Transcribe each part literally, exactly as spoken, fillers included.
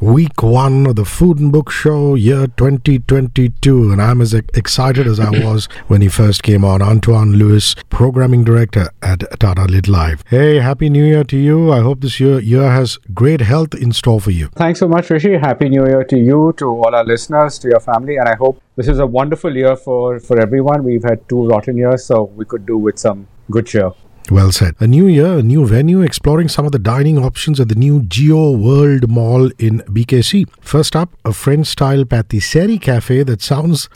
Week one of the Food and Book Show, year twenty twenty-two, and I'm as excited as I was when he first came on. Antoine Lewis, Programming Director at Tata Lit Live. Hey, Happy New Year to you. I hope this year, year has great health in store for you. Thanks so much, Rishi. Happy New Year to you, to all our listeners, to your family, and I hope this is a wonderful year for, for everyone. We've had two rotten years, so we could do with some good cheer. Well said. A new year, a new venue, exploring some of the dining options at the new Jio World Mall in B K C. First up, a French-style patisserie cafe that sounds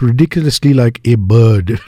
ridiculously like a bird.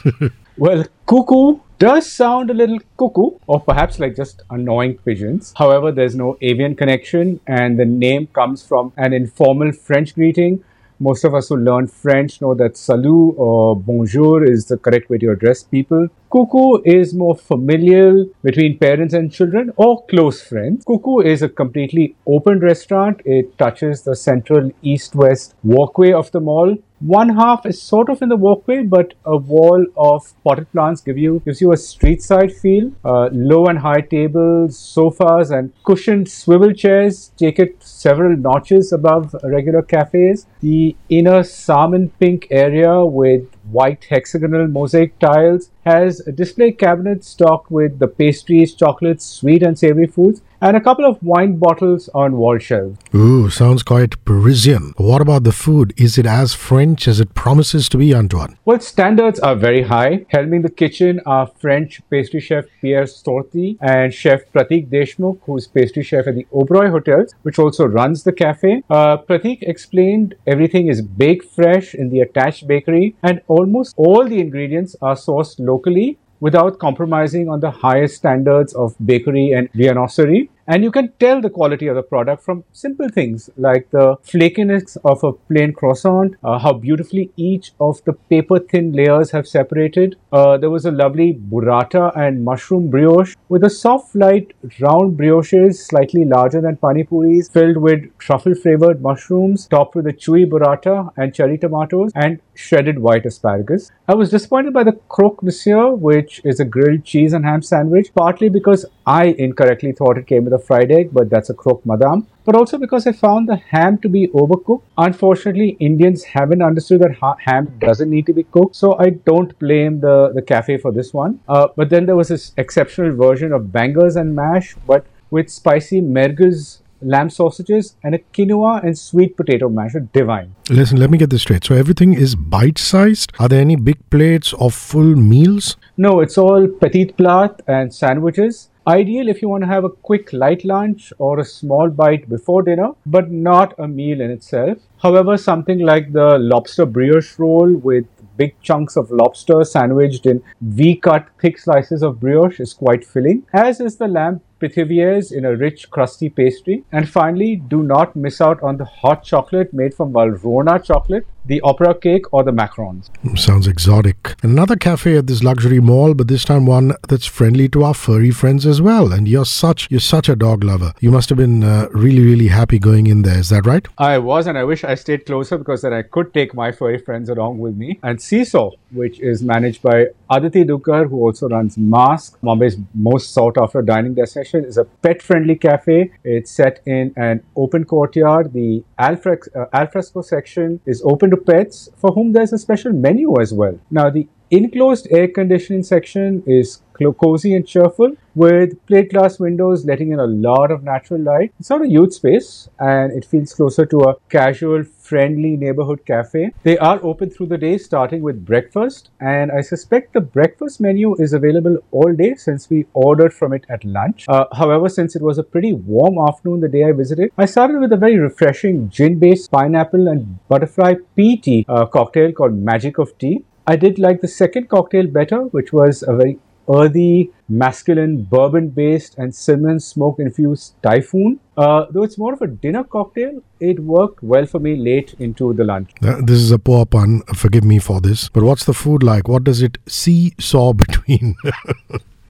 Well, Coucou does sound a little cuckoo, or perhaps like just annoying pigeons. However, there's no avian connection, and the name comes from an informal French greeting. Most of us who learn French know that salut or bonjour is the correct way to address people. Coucou is more familial between parents and children or close friends. Coucou is a completely open restaurant. It touches the central east-west walkway of the mall. One half is sort of in the walkway, but a wall of potted plants give you gives you a street-side feel. Uh, low and high tables, sofas, and cushioned swivel chairs take it several notches above regular cafes. The inner salmon pink area with white hexagonal mosaic tiles has a display cabinet stocked with the pastries, chocolates, sweet and savory foods, and a couple of wine bottles on wall shelves. Ooh, sounds quite Parisian. What about the food? Is it as French as it promises to be, Antoine? Well, standards are very high. Helming the kitchen are French pastry chef Pierre Storthy and chef Pratik Deshmukh, who's pastry chef at the Oberoi Hotels, which also runs the cafe. Uh, Pratik explained everything is baked fresh in the attached bakery, and almost all the ingredients are sourced locally, without compromising on the highest standards of bakery and viennoiserie. And you can tell the quality of the product from simple things like the flakiness of a plain croissant, uh, how beautifully each of the paper-thin layers have separated. Uh, there was a lovely burrata and mushroom brioche with a soft, light, round brioches, slightly larger than pani puris, filled with truffle-flavored mushrooms, topped with a chewy burrata and cherry tomatoes and shredded white asparagus. I was disappointed by the croque monsieur, which is a grilled cheese and ham sandwich, partly because I incorrectly thought it came with a fried egg, but that's a croque madame, but also because I found the ham to be overcooked. Unfortunately, Indians haven't understood that ha- ham doesn't need to be cooked, so I don't blame the, the cafe for this one. Uh, but then there was this exceptional version of bangers and mash, but with spicy merguez lamb sausages and a quinoa and sweet potato mash. Divine. Listen, let me get this straight. So everything is bite-sized? Are there any big plates or full meals? No, it's all petit plat and sandwiches. Ideal if you want to have a quick light lunch or a small bite before dinner, but not a meal in itself. However, something like the lobster brioche roll with big chunks of lobster sandwiched in V-cut thick slices of brioche is quite filling, as is the lamb pétiviers in a rich crusty pastry. And finally, do not miss out on the hot chocolate made from Valrhona chocolate, the opera cake, or the macarons. Sounds exotic. Another cafe at this luxury mall, but this time one that's friendly to our furry friends as well. And you're such you're such a dog lover. You must have been uh, really, really happy going in there. Is that right? I was, and I wish I stayed closer because then I could take my furry friends along with me. And Seesaw, which is managed by Aditi Dukar, who also runs MASK, Mumbai's most sought-after dining destination, is a pet-friendly cafe. It's set in an open courtyard. The alfre- uh, alfresco section is open to pets, for whom there's a special menu as well. Now, the enclosed air conditioning section is cozy and cheerful, with plate glass windows letting in a lot of natural light. It's not a huge space, and it feels closer to a casual, friendly neighborhood cafe. They are open through the day, starting with breakfast, and I suspect the breakfast menu is available all day since we ordered from it at lunch. Uh, however, since it was a pretty warm afternoon the day I visited, I started with a very refreshing gin-based pineapple and butterfly pea tea uh, cocktail called Magic of Tea. I did like the second cocktail better, which was a very earthy, masculine, bourbon-based and cinnamon smoke-infused Typhoon. Uh, though it's more of a dinner cocktail, it worked well for me late into the lunch. Uh, this is a poor pun, forgive me for this, but what's the food like? What does it seesaw between?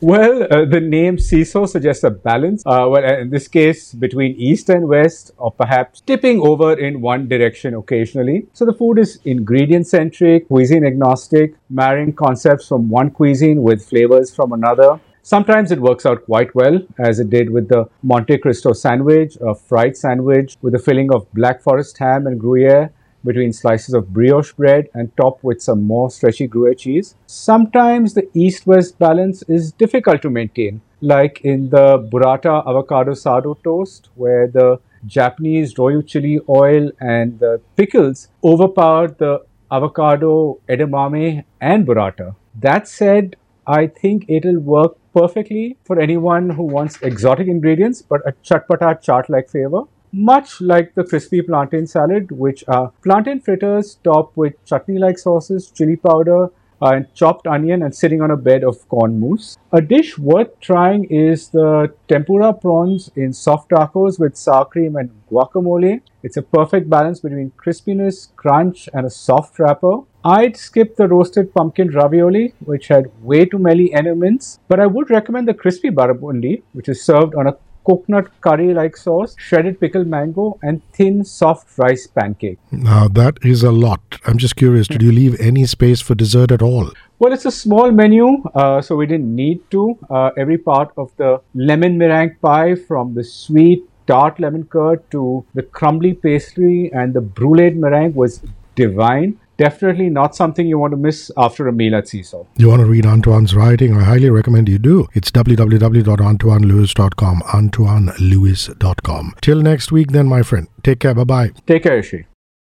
Well, uh, the name Seesaw suggests a balance, uh, well, in this case, between east and west, or perhaps tipping over in one direction occasionally. So the food is ingredient-centric, cuisine-agnostic, marrying concepts from one cuisine with flavors from another. Sometimes it works out quite well, as it did with the Monte Cristo sandwich, a fried sandwich with a filling of black forest ham and Gruyere between slices of brioche bread and topped with some more stretchy Gruyere cheese. Sometimes the east-west balance is difficult to maintain, like in the burrata avocado sourdough toast, where the Japanese royu chili oil and the pickles overpowered the avocado, edamame and burrata. That said, I think it'll work perfectly for anyone who wants exotic ingredients but a chatpata chaat-like flavor. Much like the crispy plantain salad, which are plantain fritters topped with chutney-like sauces, chili powder, uh, and chopped onion and sitting on a bed of corn mousse. A dish worth trying is the tempura prawns in soft tacos with sour cream and guacamole. It's a perfect balance between crispiness, crunch, and a soft wrapper. I'd skip the roasted pumpkin ravioli, which had way too many elements, but I would recommend the crispy barabundi, which is served on a coconut curry-like sauce, shredded pickled mango, and thin soft rice pancake. Now that is a lot. I'm just curious, did you leave any space for dessert at all? Well, it's a small menu, uh, so we didn't need to. Uh, every part of the lemon meringue pie, from the sweet tart lemon curd to the crumbly pastry and the brulee meringue, was divine. Definitely not something you want to miss after a meal at Seesaw. You want to read Antoine's writing? I highly recommend you do. It's w w w dot antoine lewis dot com. antoine lewis dot com. Till next week then, my friend. Take care. Bye-bye. Take care, Ishi.